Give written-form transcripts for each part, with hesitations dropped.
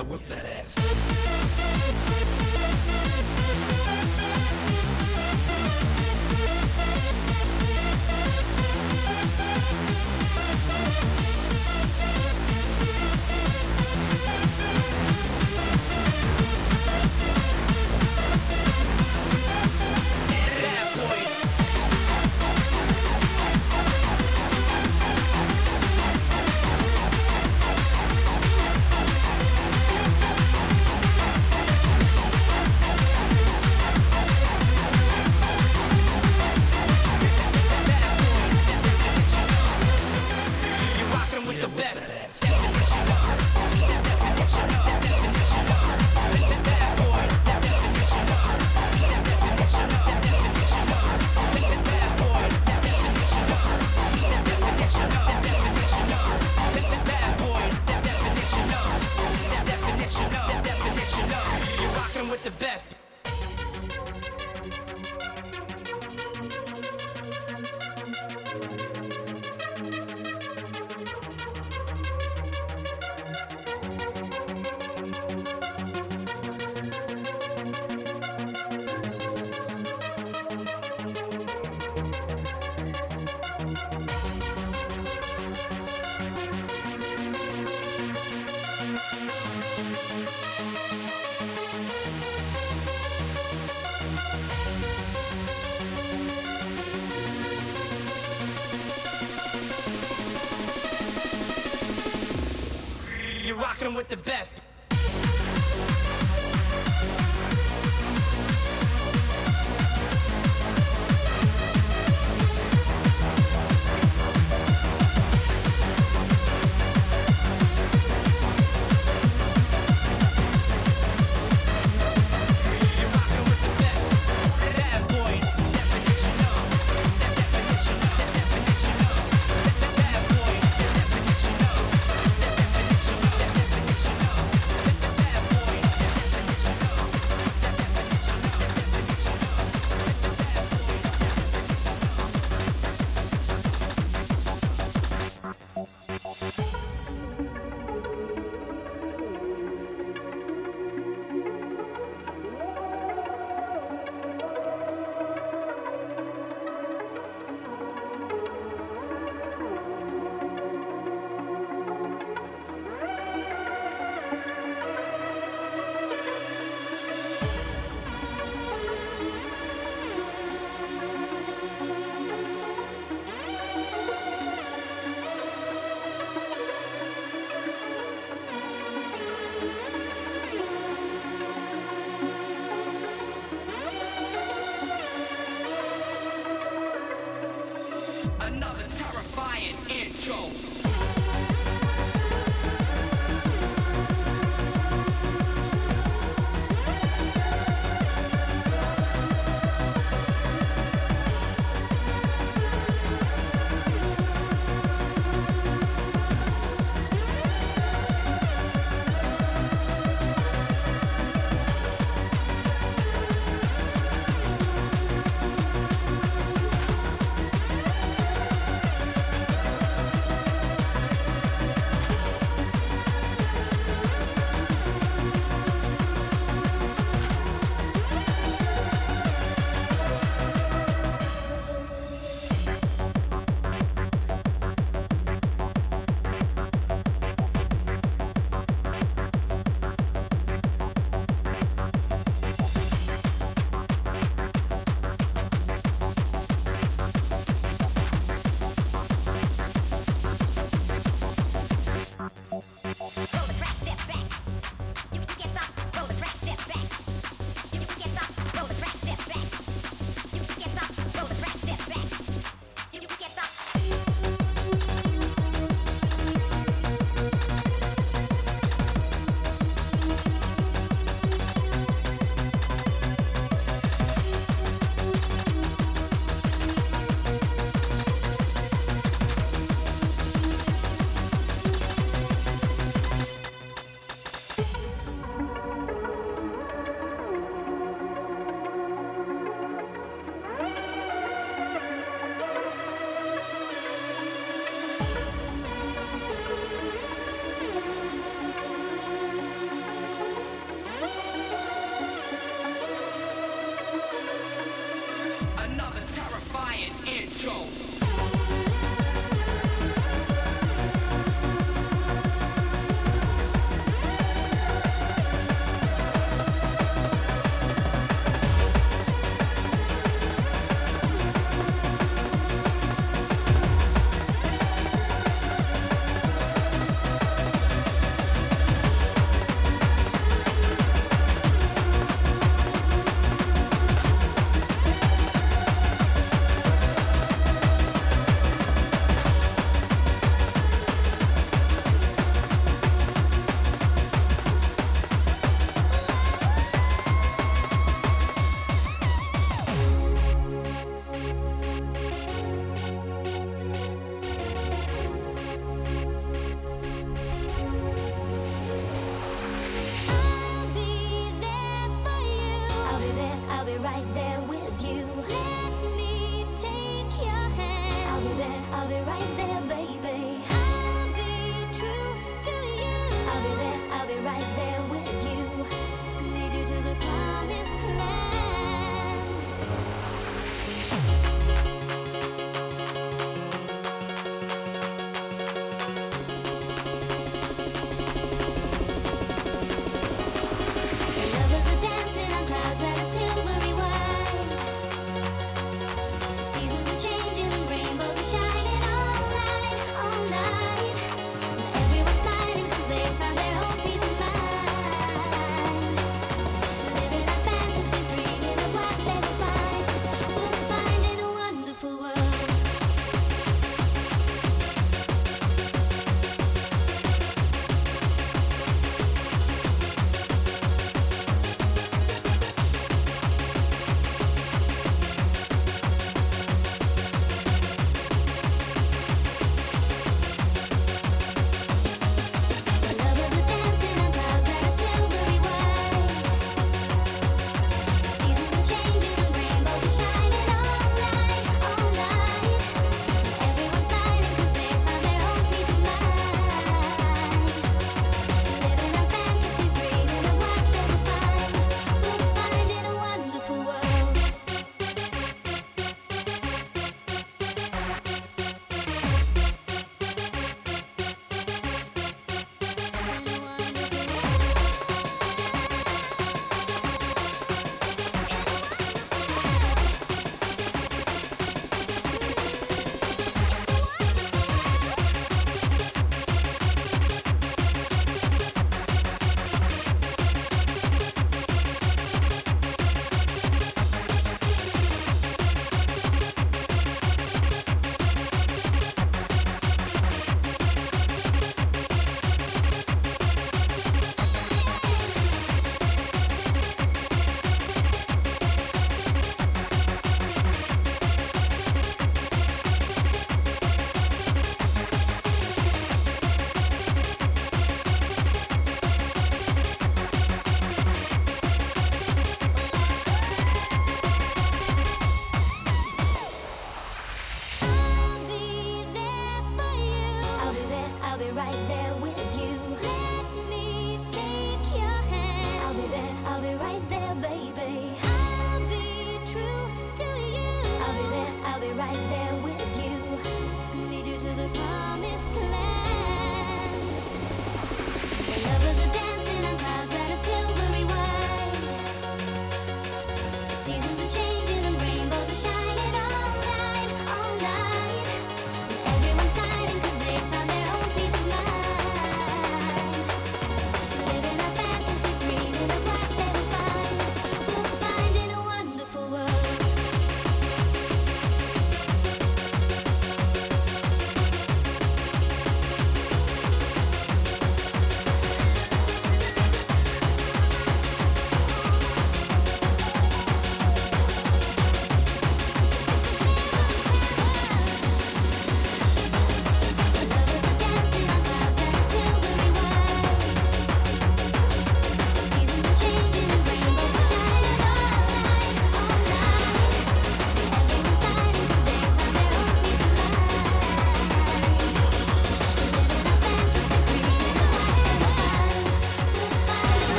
Yeah, whip that ass. Rockin' with the best.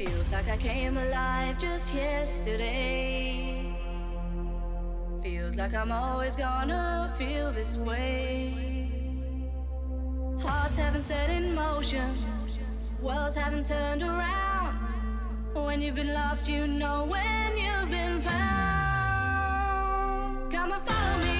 Feels like I came alive just yesterday. Feels like I'm always gonna feel this way. Hearts haven't set in motion, worlds haven't turned around. When you've been lost, you know when you've been found. Come and follow me.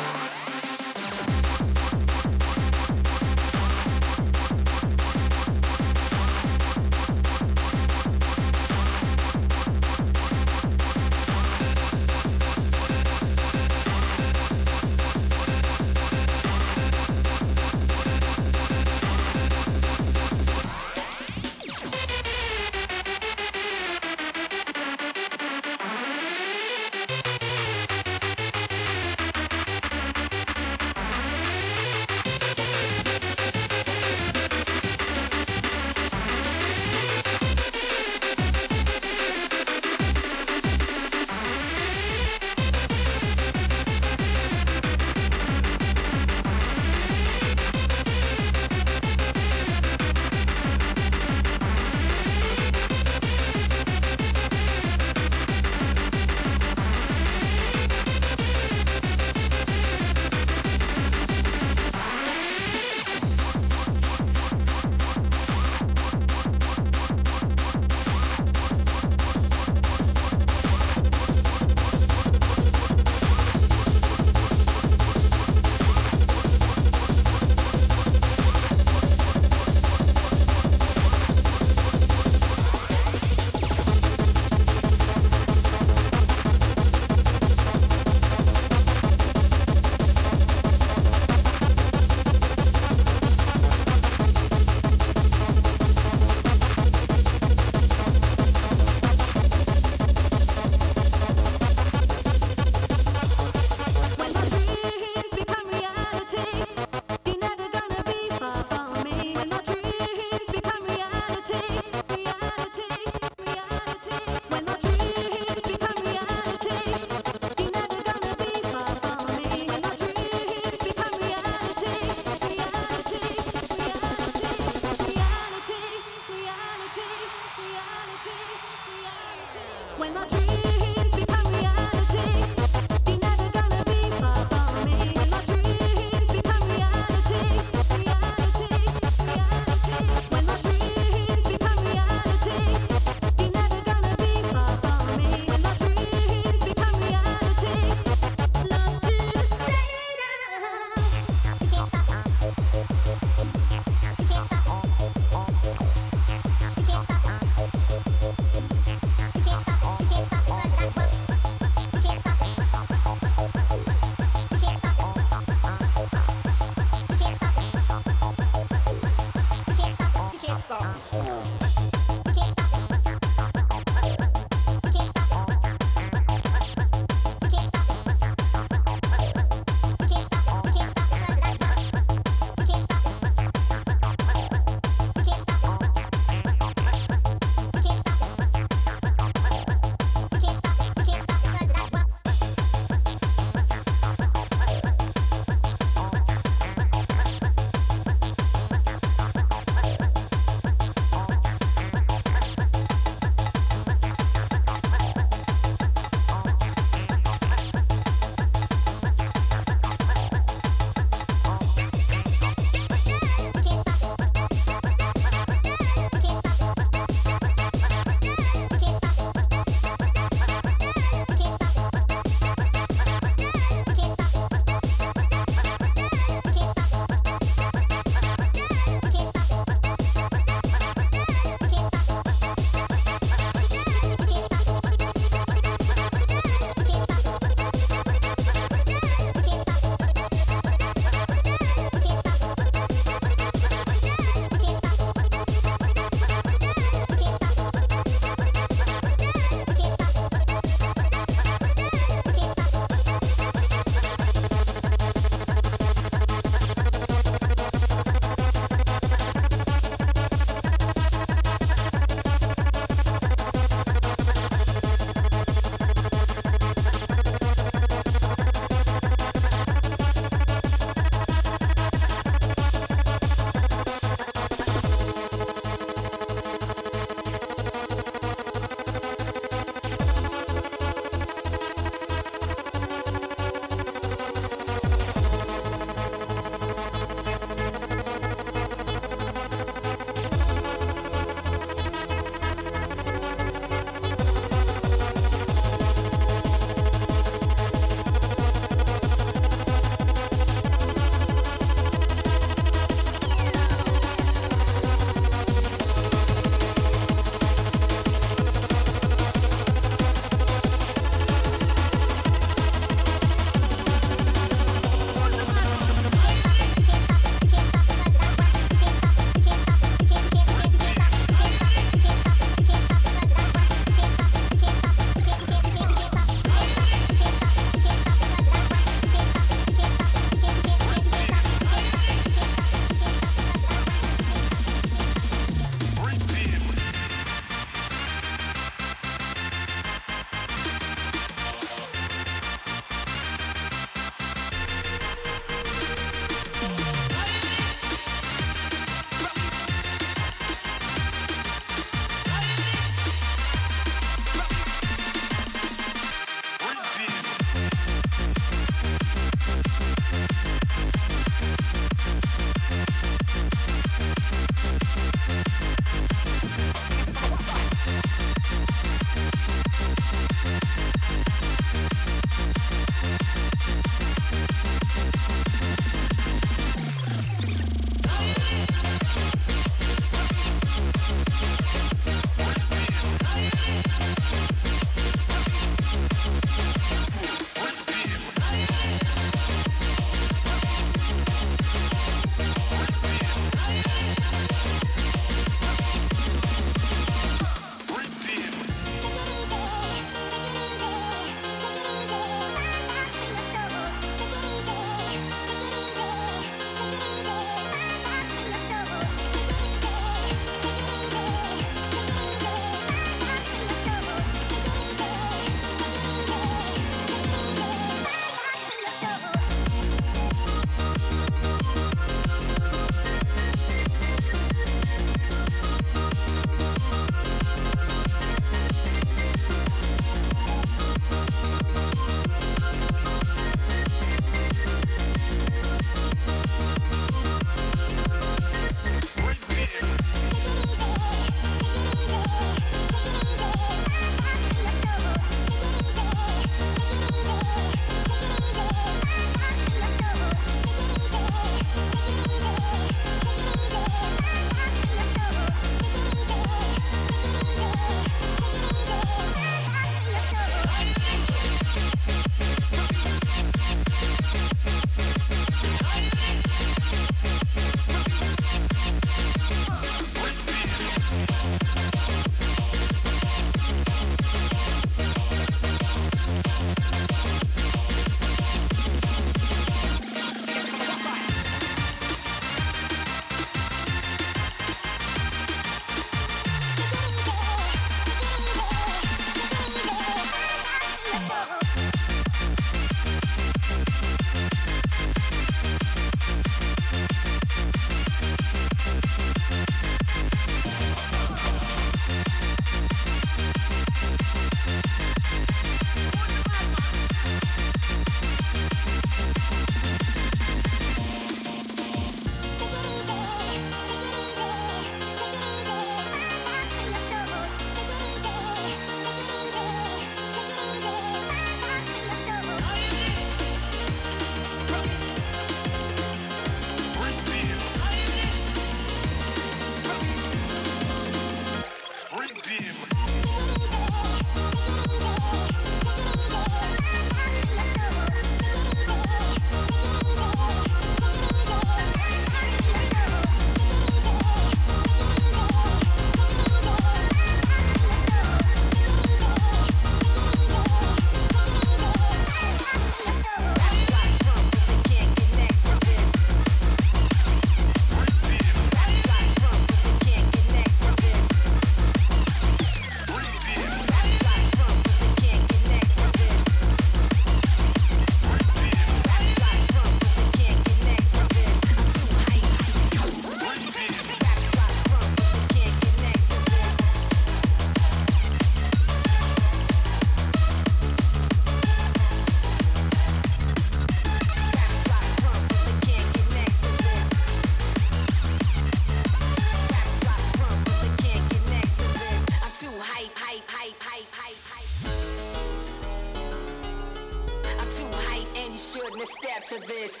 step to this,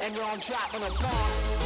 and you're on dropping a boss.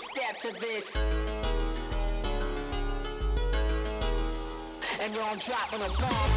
Step to this, and you're on dropping a bomb.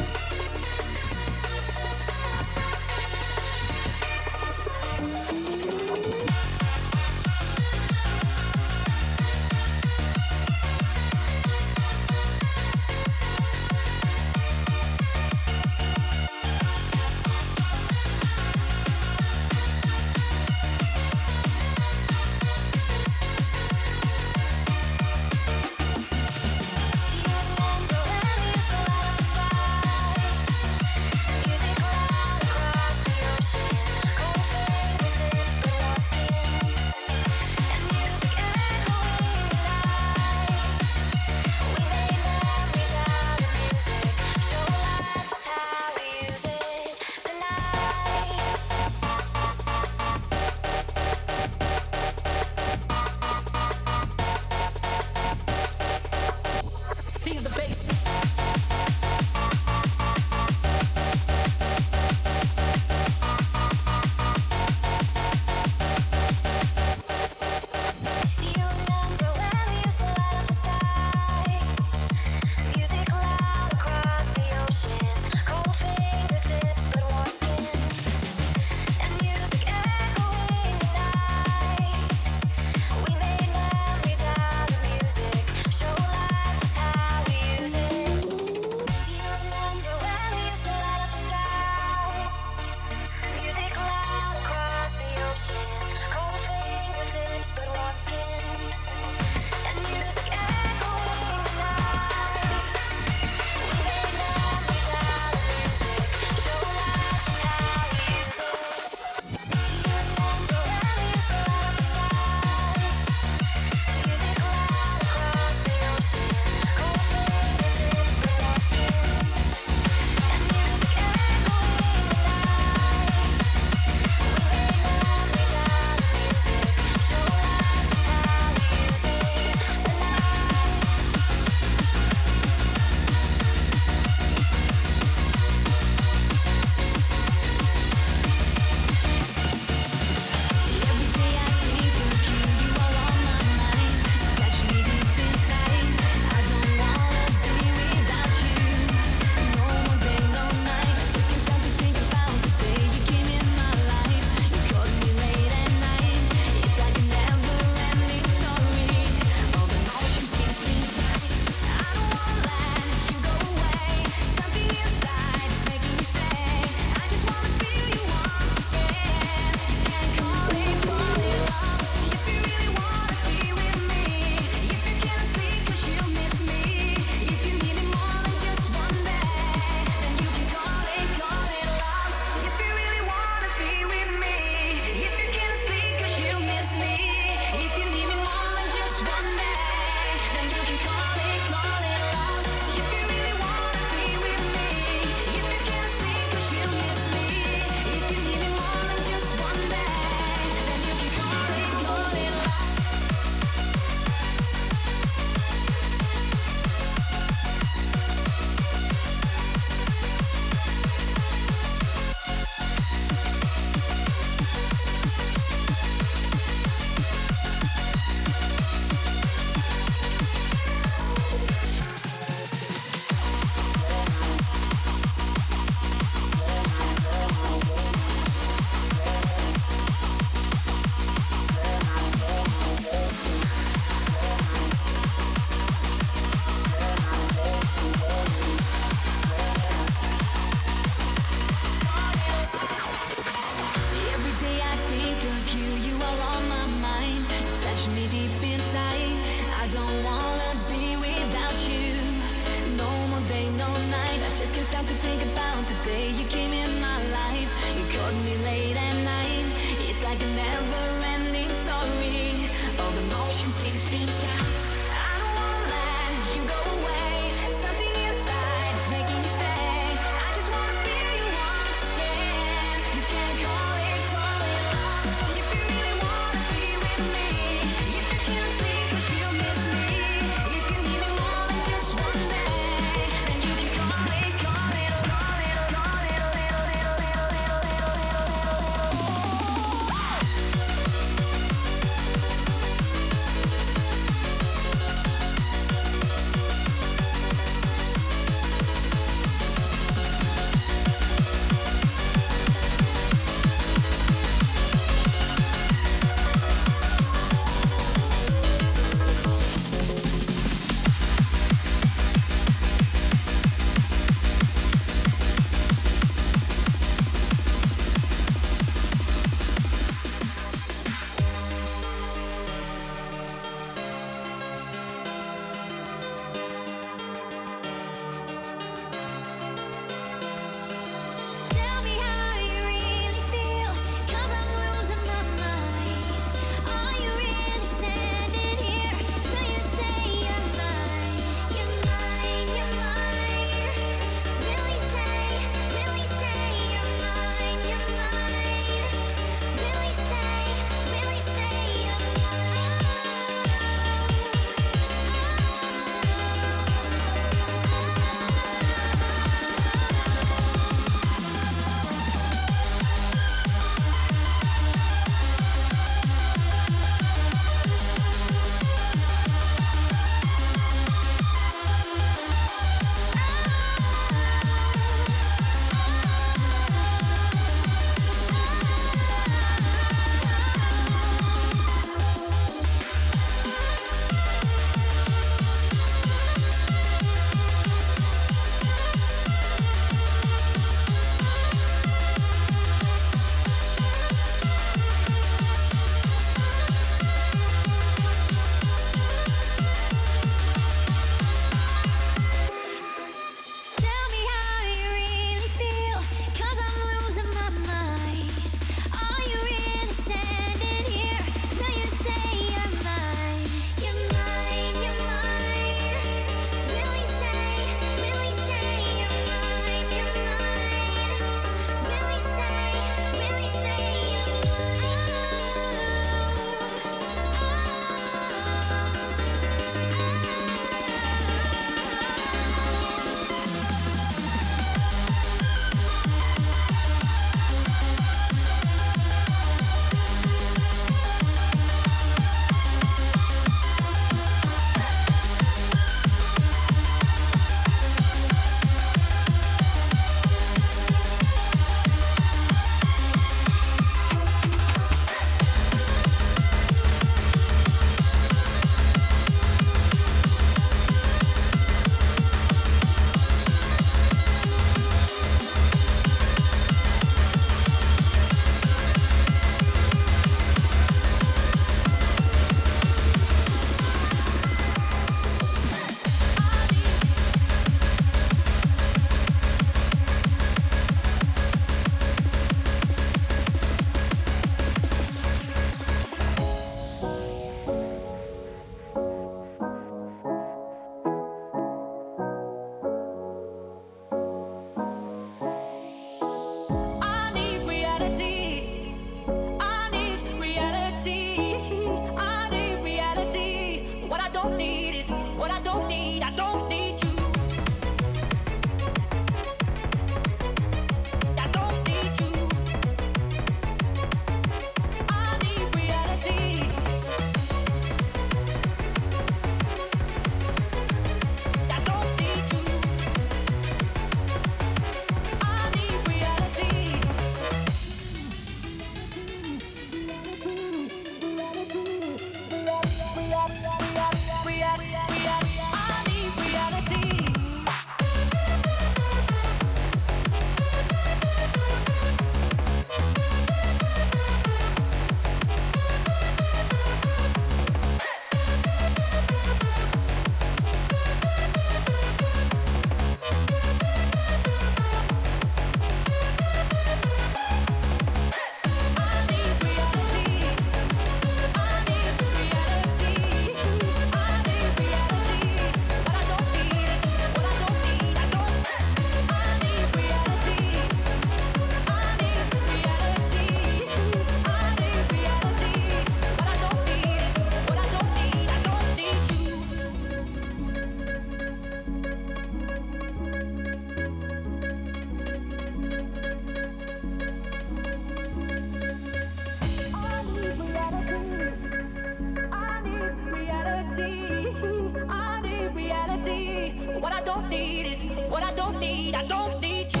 don't need is what I don't need. I don't need you.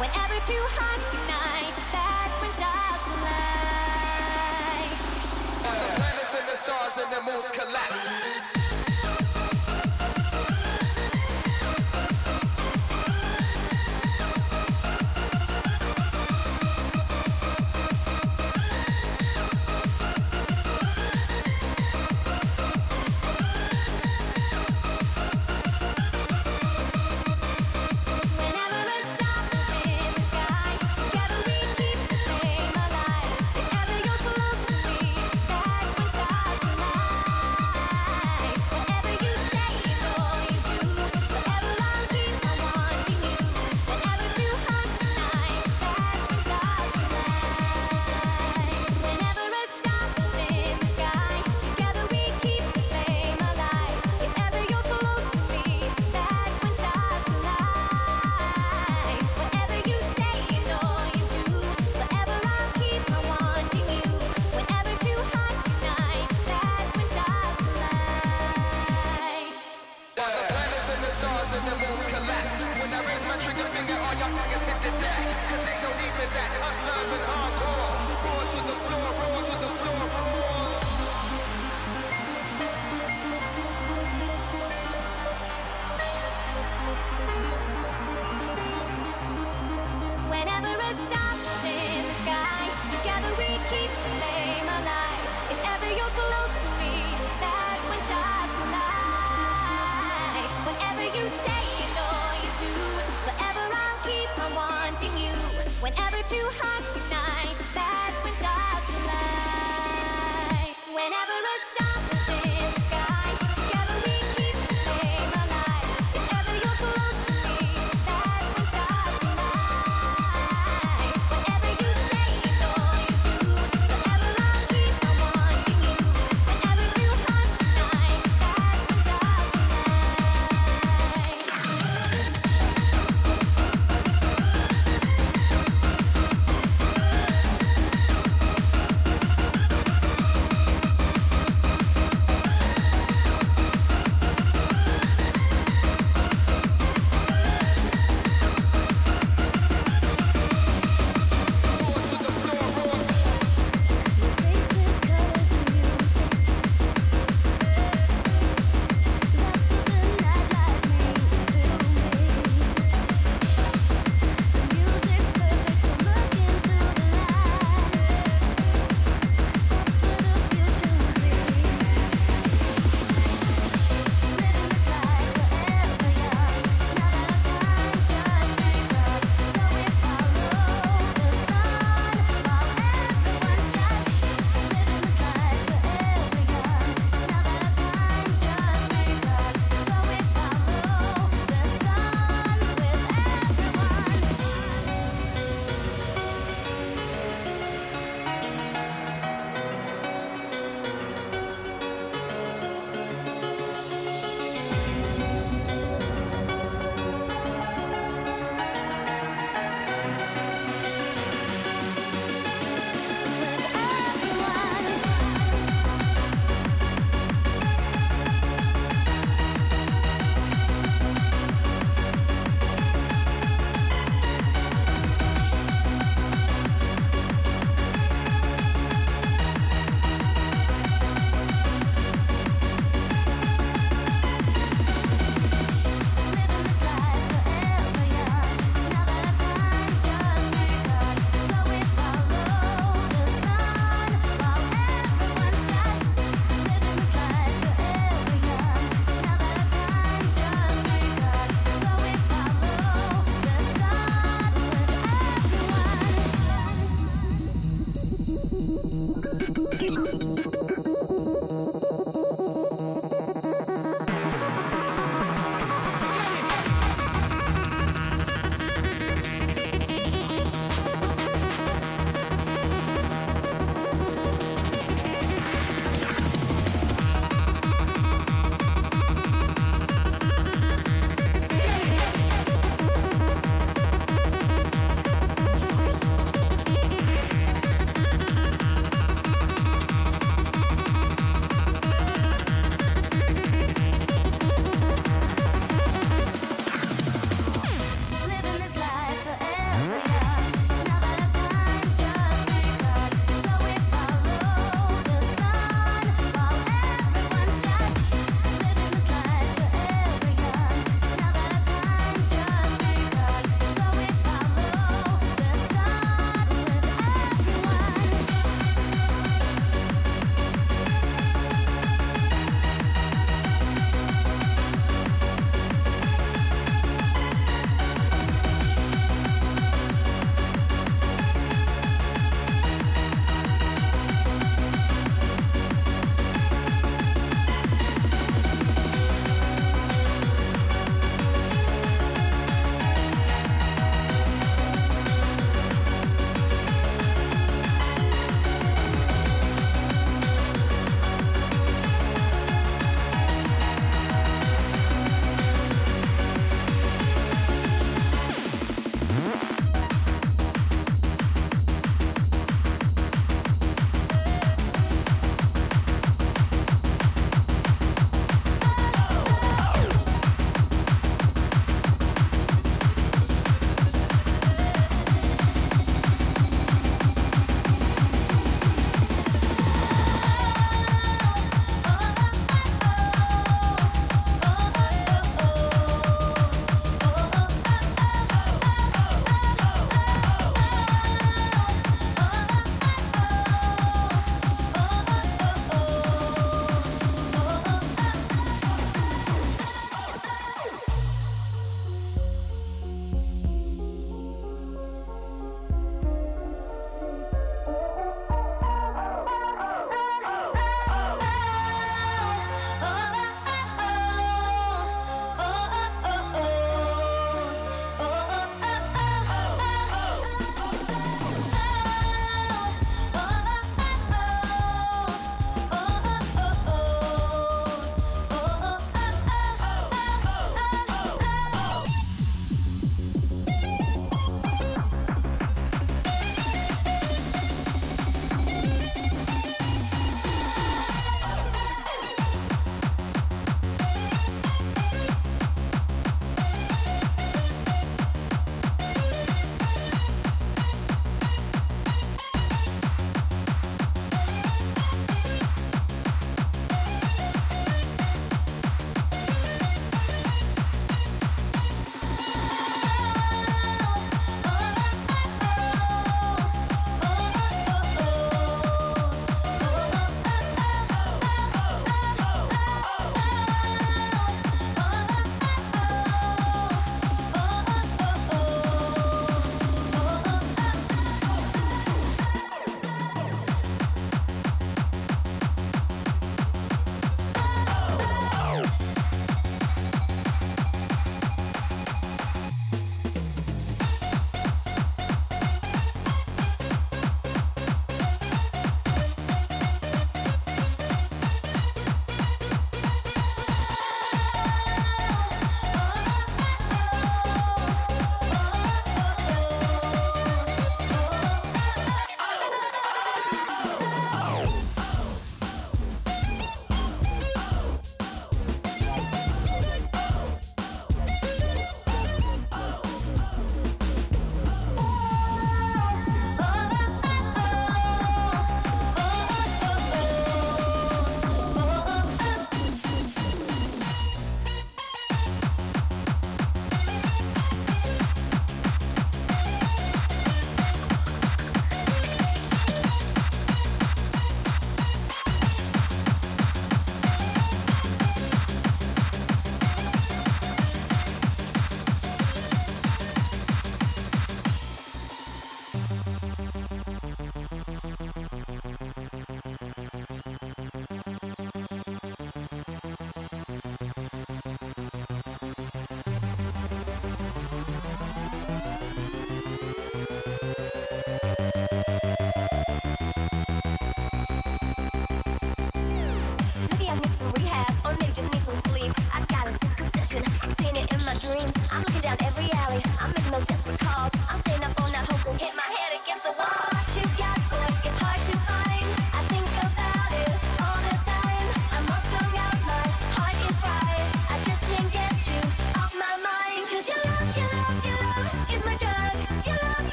Whenever two hearts unite, that's when stars collide. The planets and the stars and the moons collapse.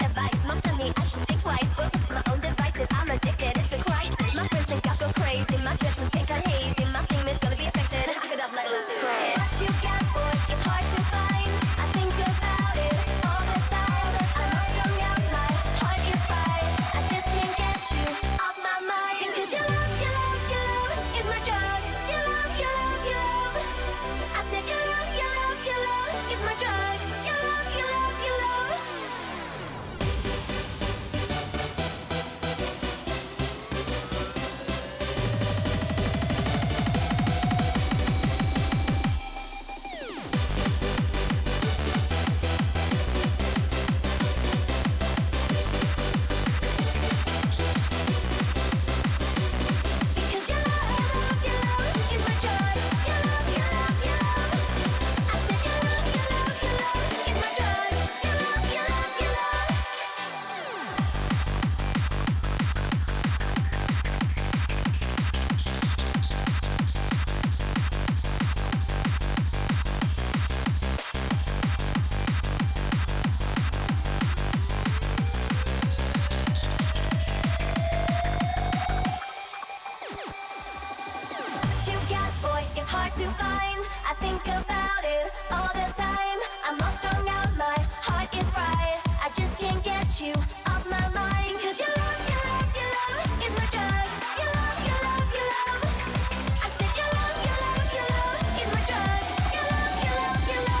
advice. Mom told me I should think twice, but it's my own device and I'm addicted, it's a crisis. My friends think I'll go crazy, my judgment think I'm hazy, my theme is gonna be affected, I could have let loose and cry. What you got, boy, it's hard to find. I think about it all the time. I'm all strung out, my heart is fried. I just can't get you off my mind. Cause your love, your love, your love is my drug. Your love, your love, your love. I said your love, your love, your love is my drug. Your love, your love, your love.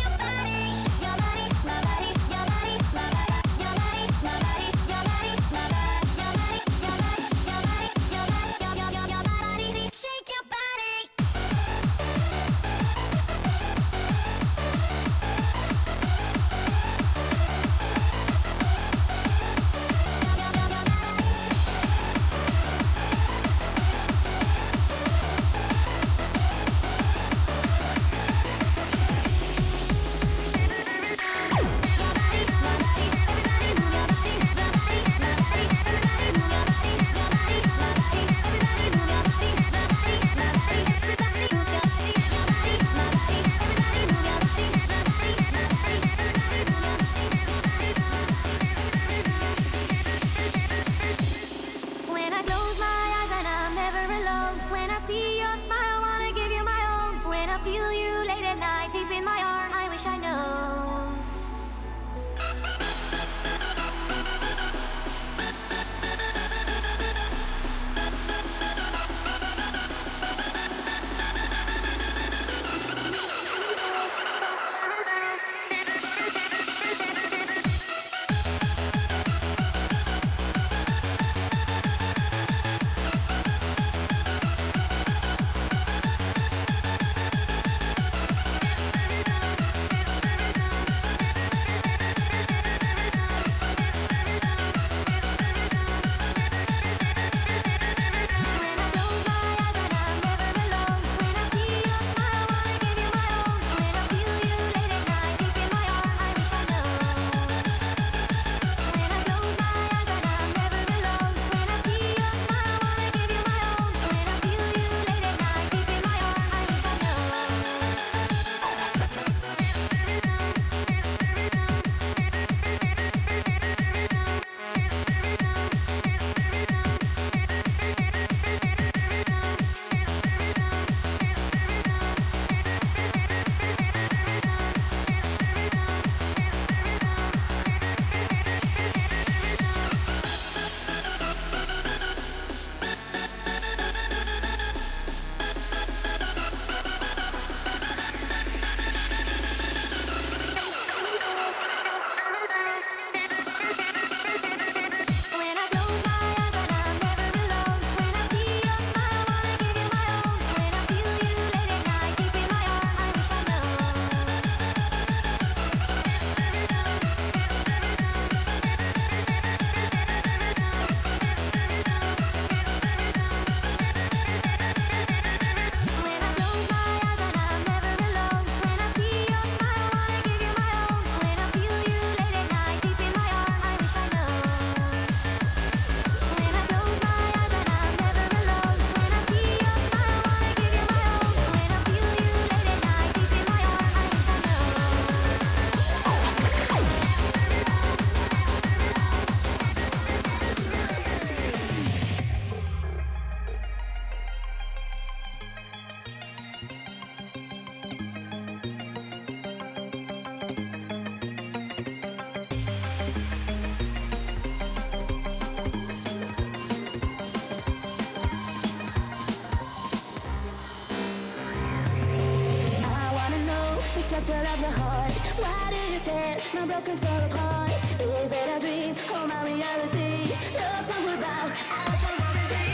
after love your heart. Why do you take my broken soul apart? Is it a dream or my reality? Love my world out, I'll try to be.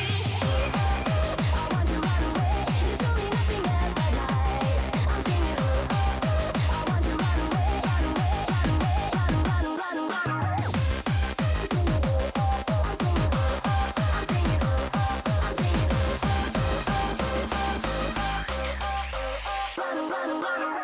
I want to run away, you told me nothing else but lies. I'm singing I want to run away, run away, run away, run away, run away, run away. I'm singing I'm singing I'm singing run, run, run away.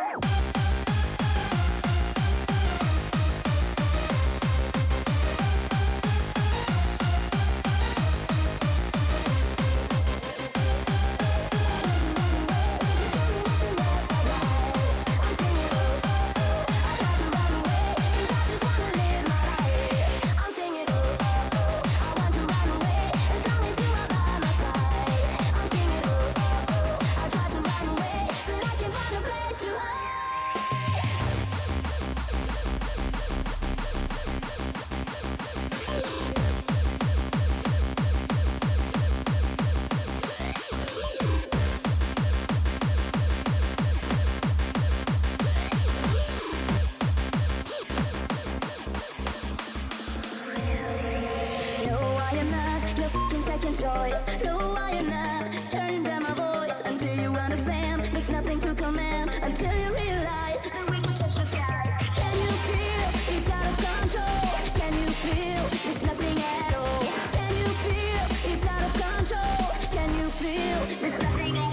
Second choice. No, I am not turning down my voice until you understand. There's nothing to command until you realize that we can touch the sky. Can you feel it's out of control? Can you feel it's nothing at all? Can you feel it's out of control? Can you feel it's nothing at all?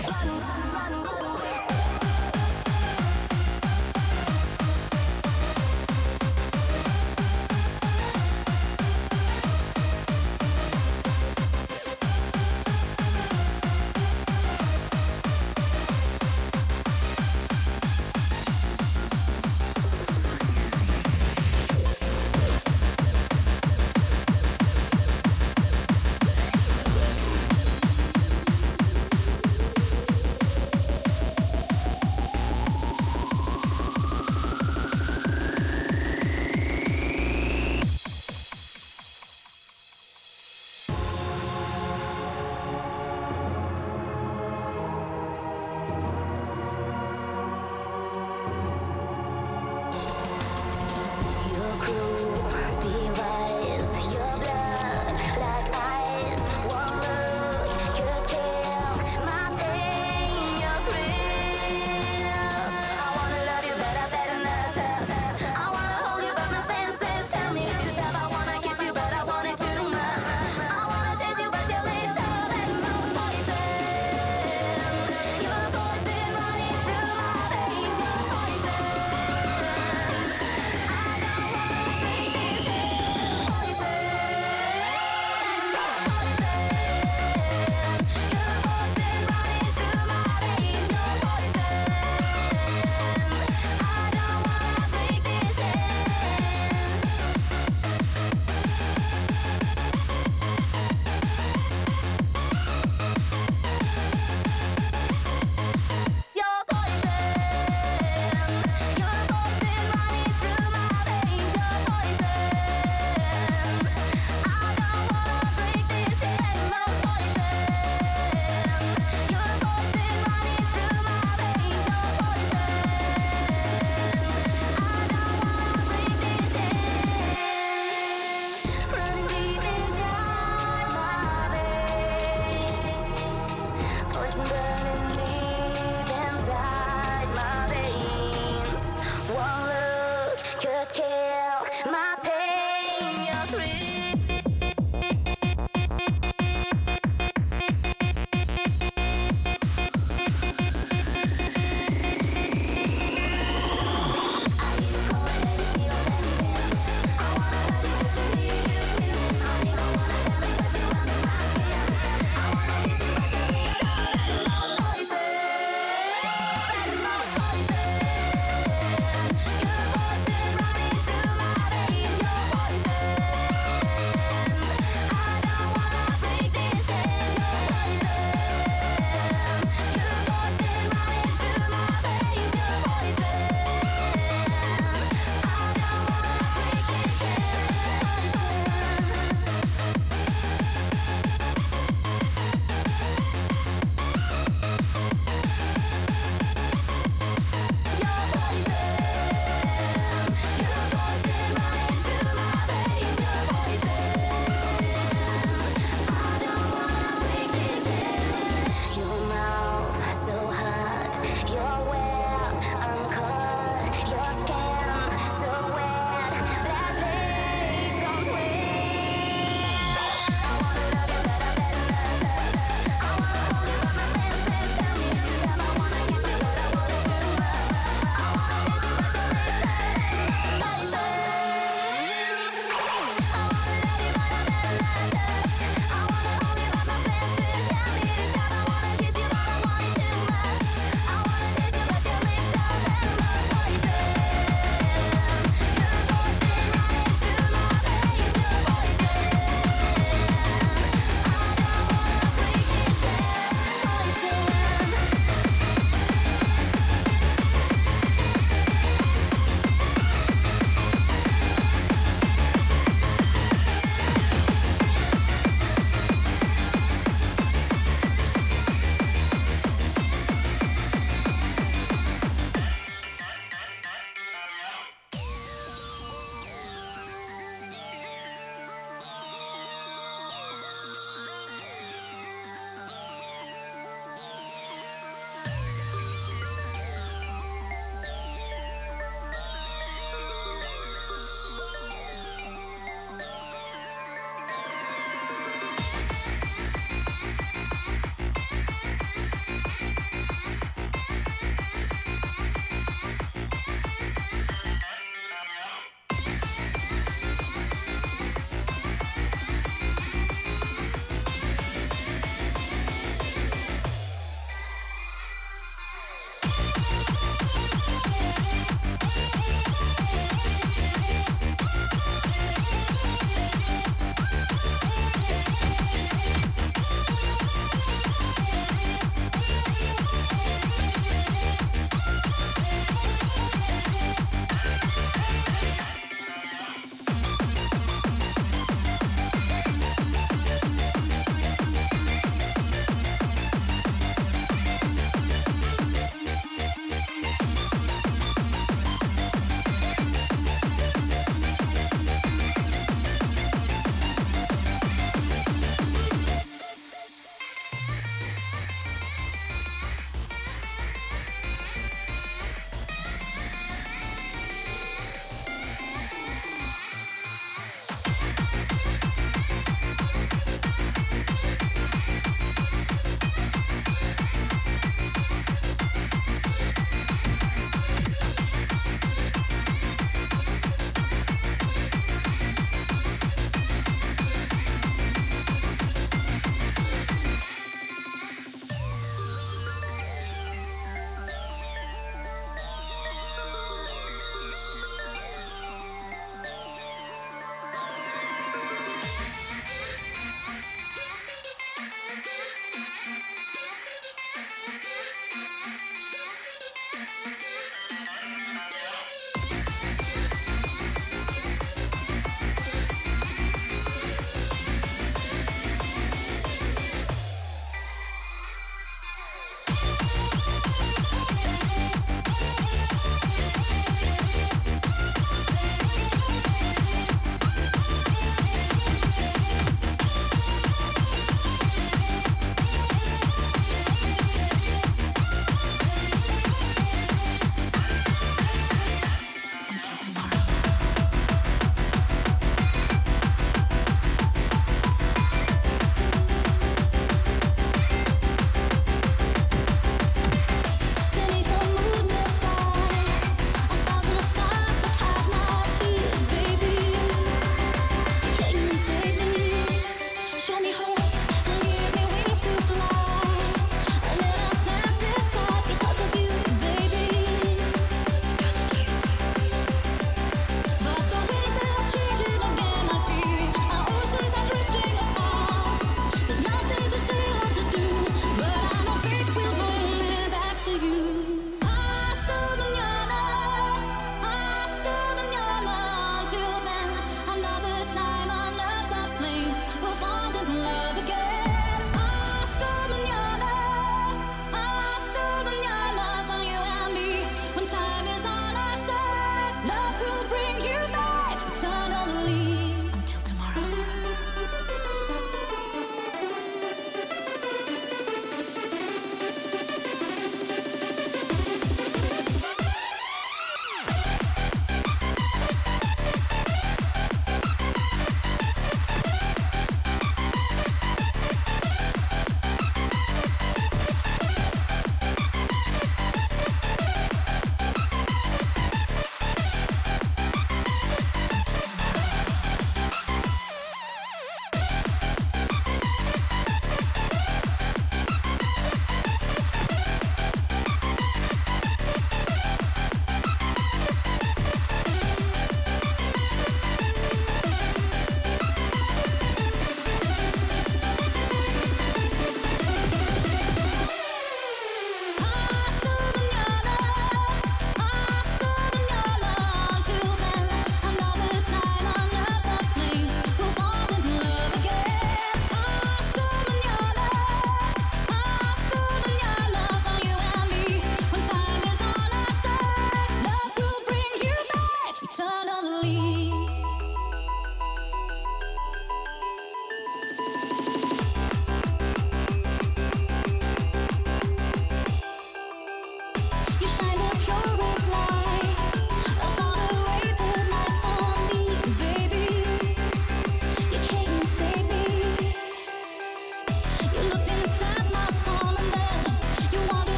Run, run, run, run away.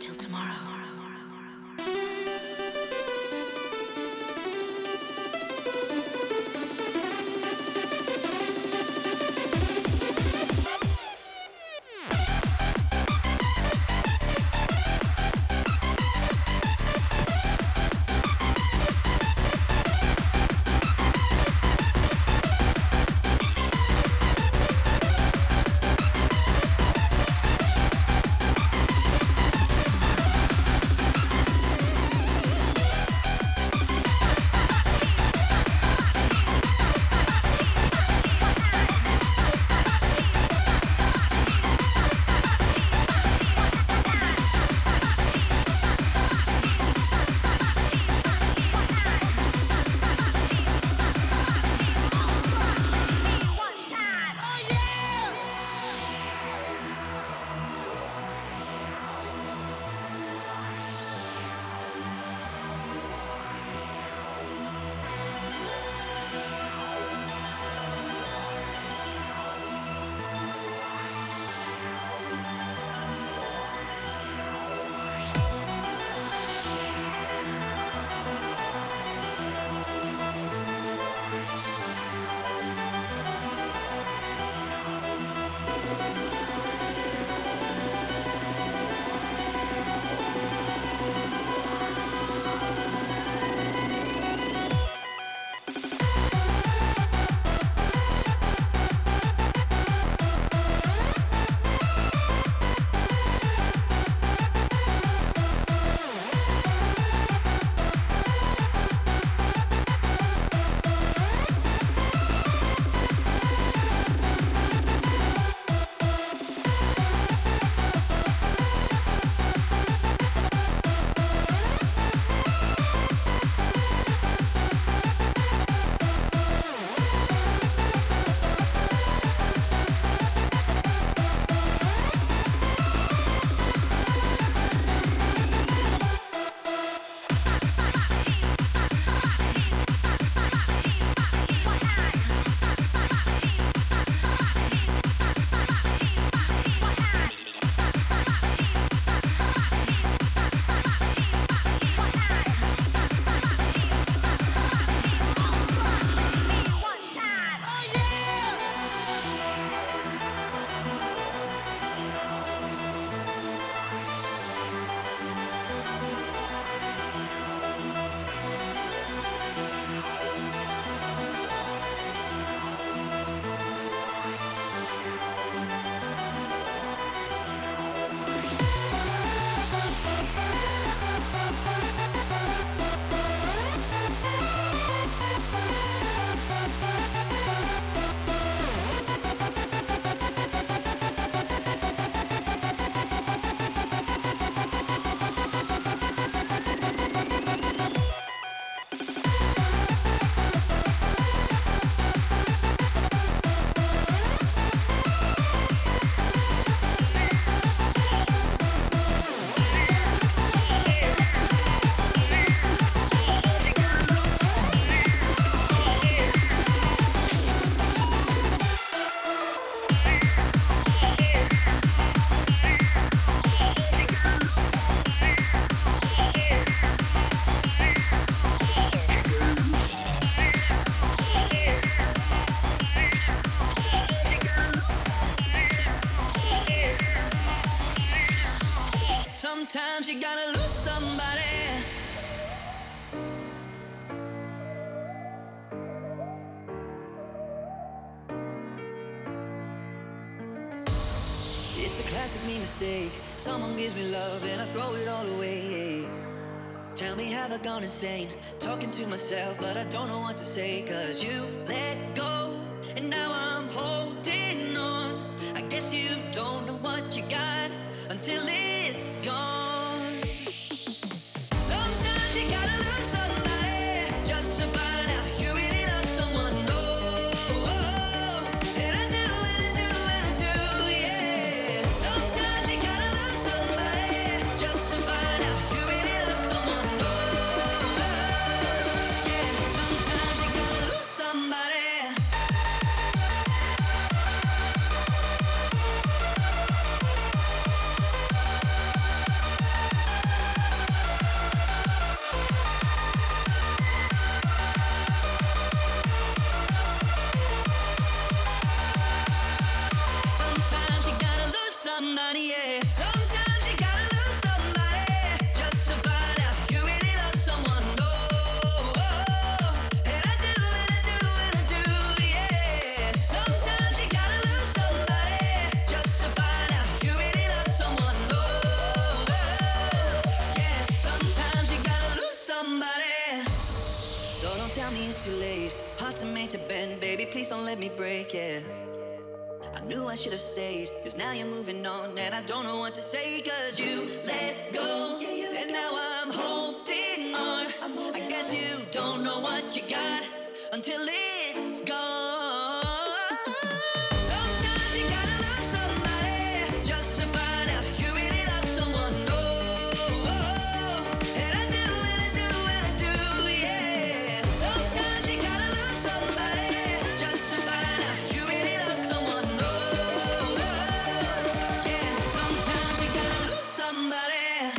until tomorrow. Sometimes you gotta lose somebody. It's a classic me mistake. Someone gives me love and I throw it all away. Tell me, have I gone insane? Talking to myself, but I don't know what to say. 'Cause you let go and now I'm holding on. I guess you don't know what you got until it's gone. tell me it's too late. Hard to make to bend, baby, please don't let me break, yeah. I knew I should have stayed, cause now you're moving on, and I don't know what to say, cause you let go, and now I'm holding on. I guess you don't know what you got until it's gone. Sometimes you gotta lose somebody just to find out you really love someone. Oh, and I do, and I do, and I do, yeah. Sometimes you gotta lose somebody just to find out you really love someone. Oh, yeah. Sometimes you gotta lose somebody. Yeah.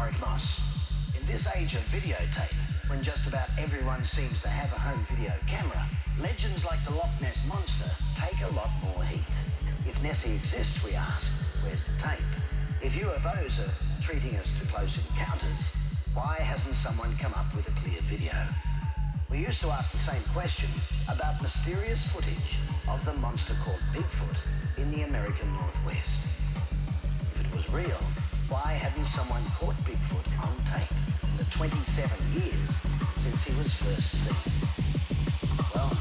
or it lost. In this age of videotape, when just about everyone seems to have a home video camera, legends like the Loch Ness Monster take a lot more heat. If Nessie exists, we ask, where's the tape? If UFOs are treating us to close encounters, why hasn't someone come up with a clear video? We used to ask the same question about mysterious footage of the monster called Bigfoot in the American Northwest. If it was real, why hadn't someone caught Bigfoot on tape in the 27 years since he was first seen? Well,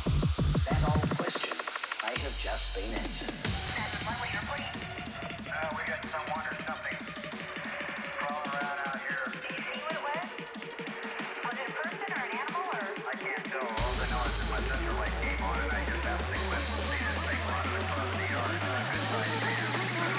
that old question may have just been answered. That's one way to put it. We got someone or something crawling around out here. Did you see what it was? Was it a person or an animal or? I can't tell. All I know is that my central light came on and I just happened to glance and see this thing running across the yard. And I couldn't find it either. It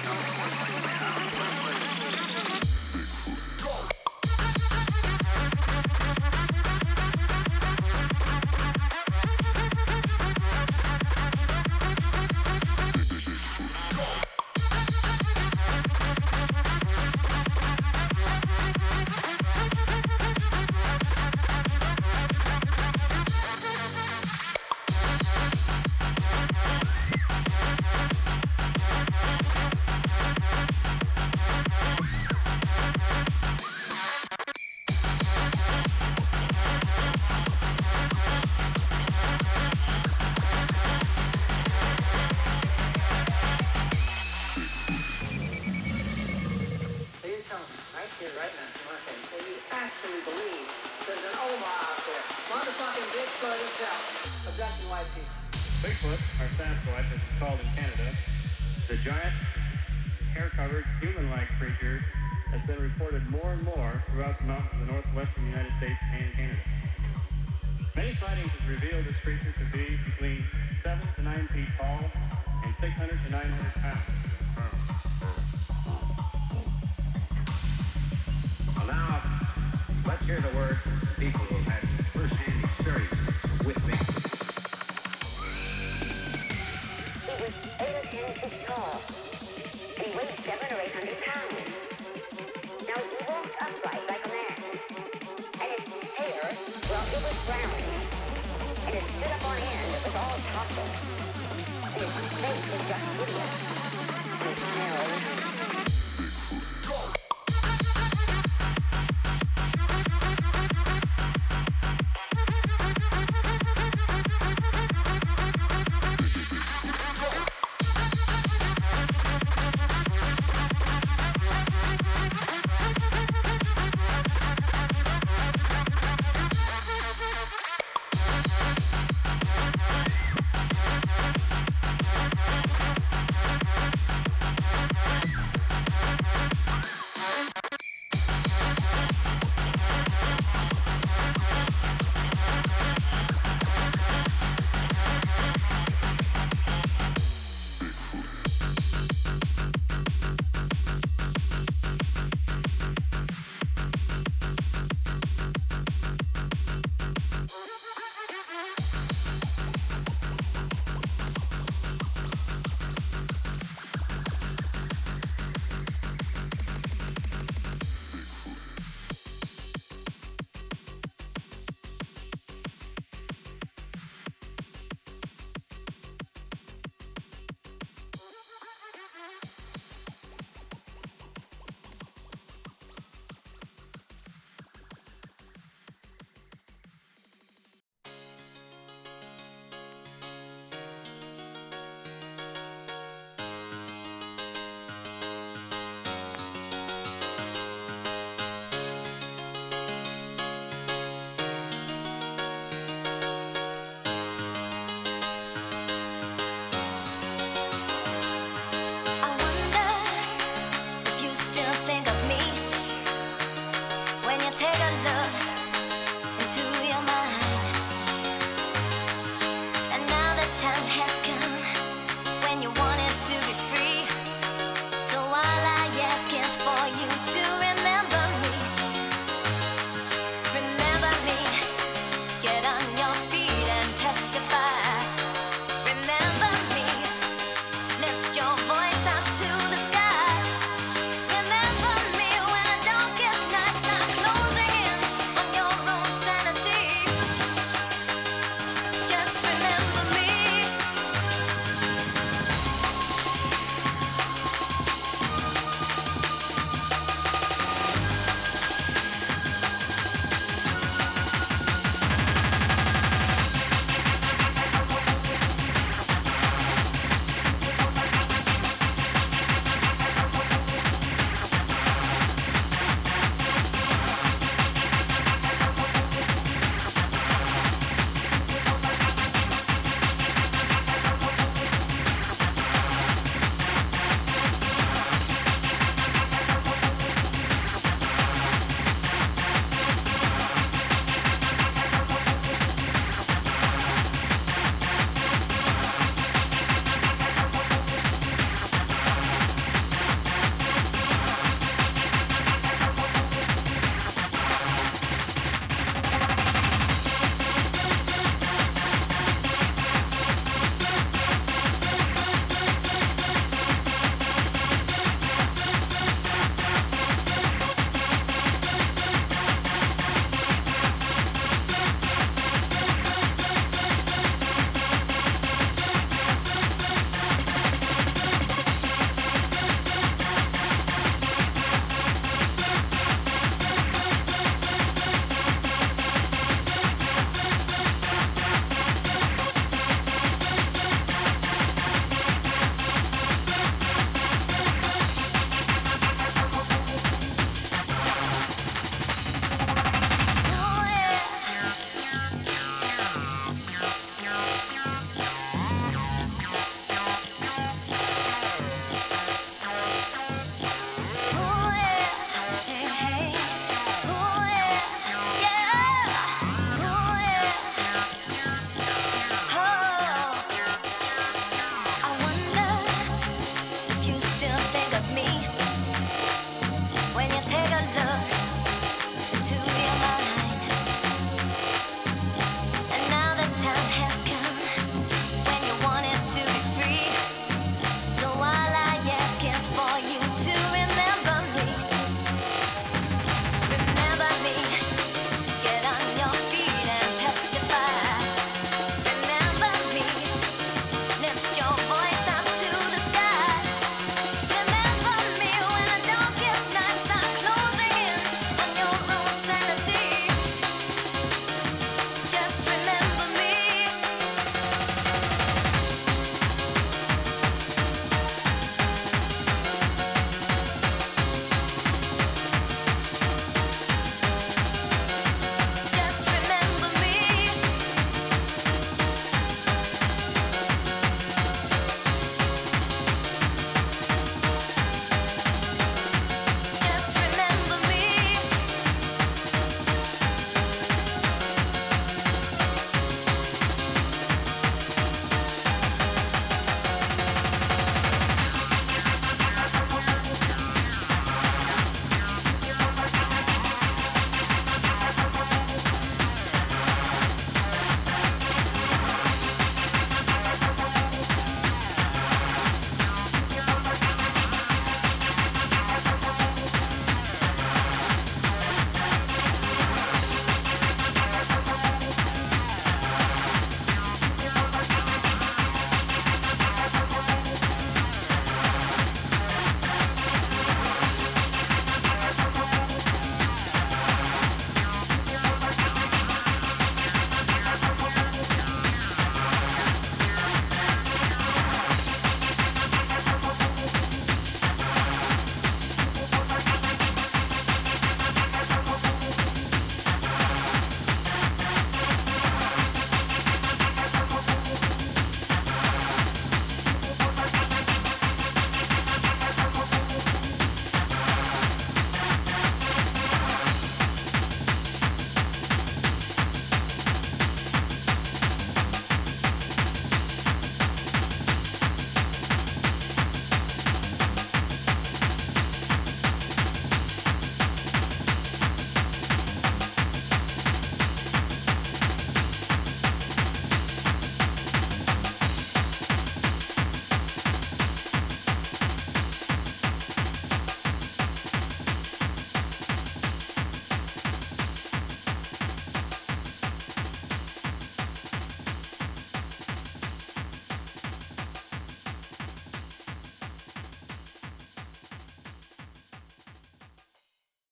stood up on end, it was all toppled. His face was just hideous.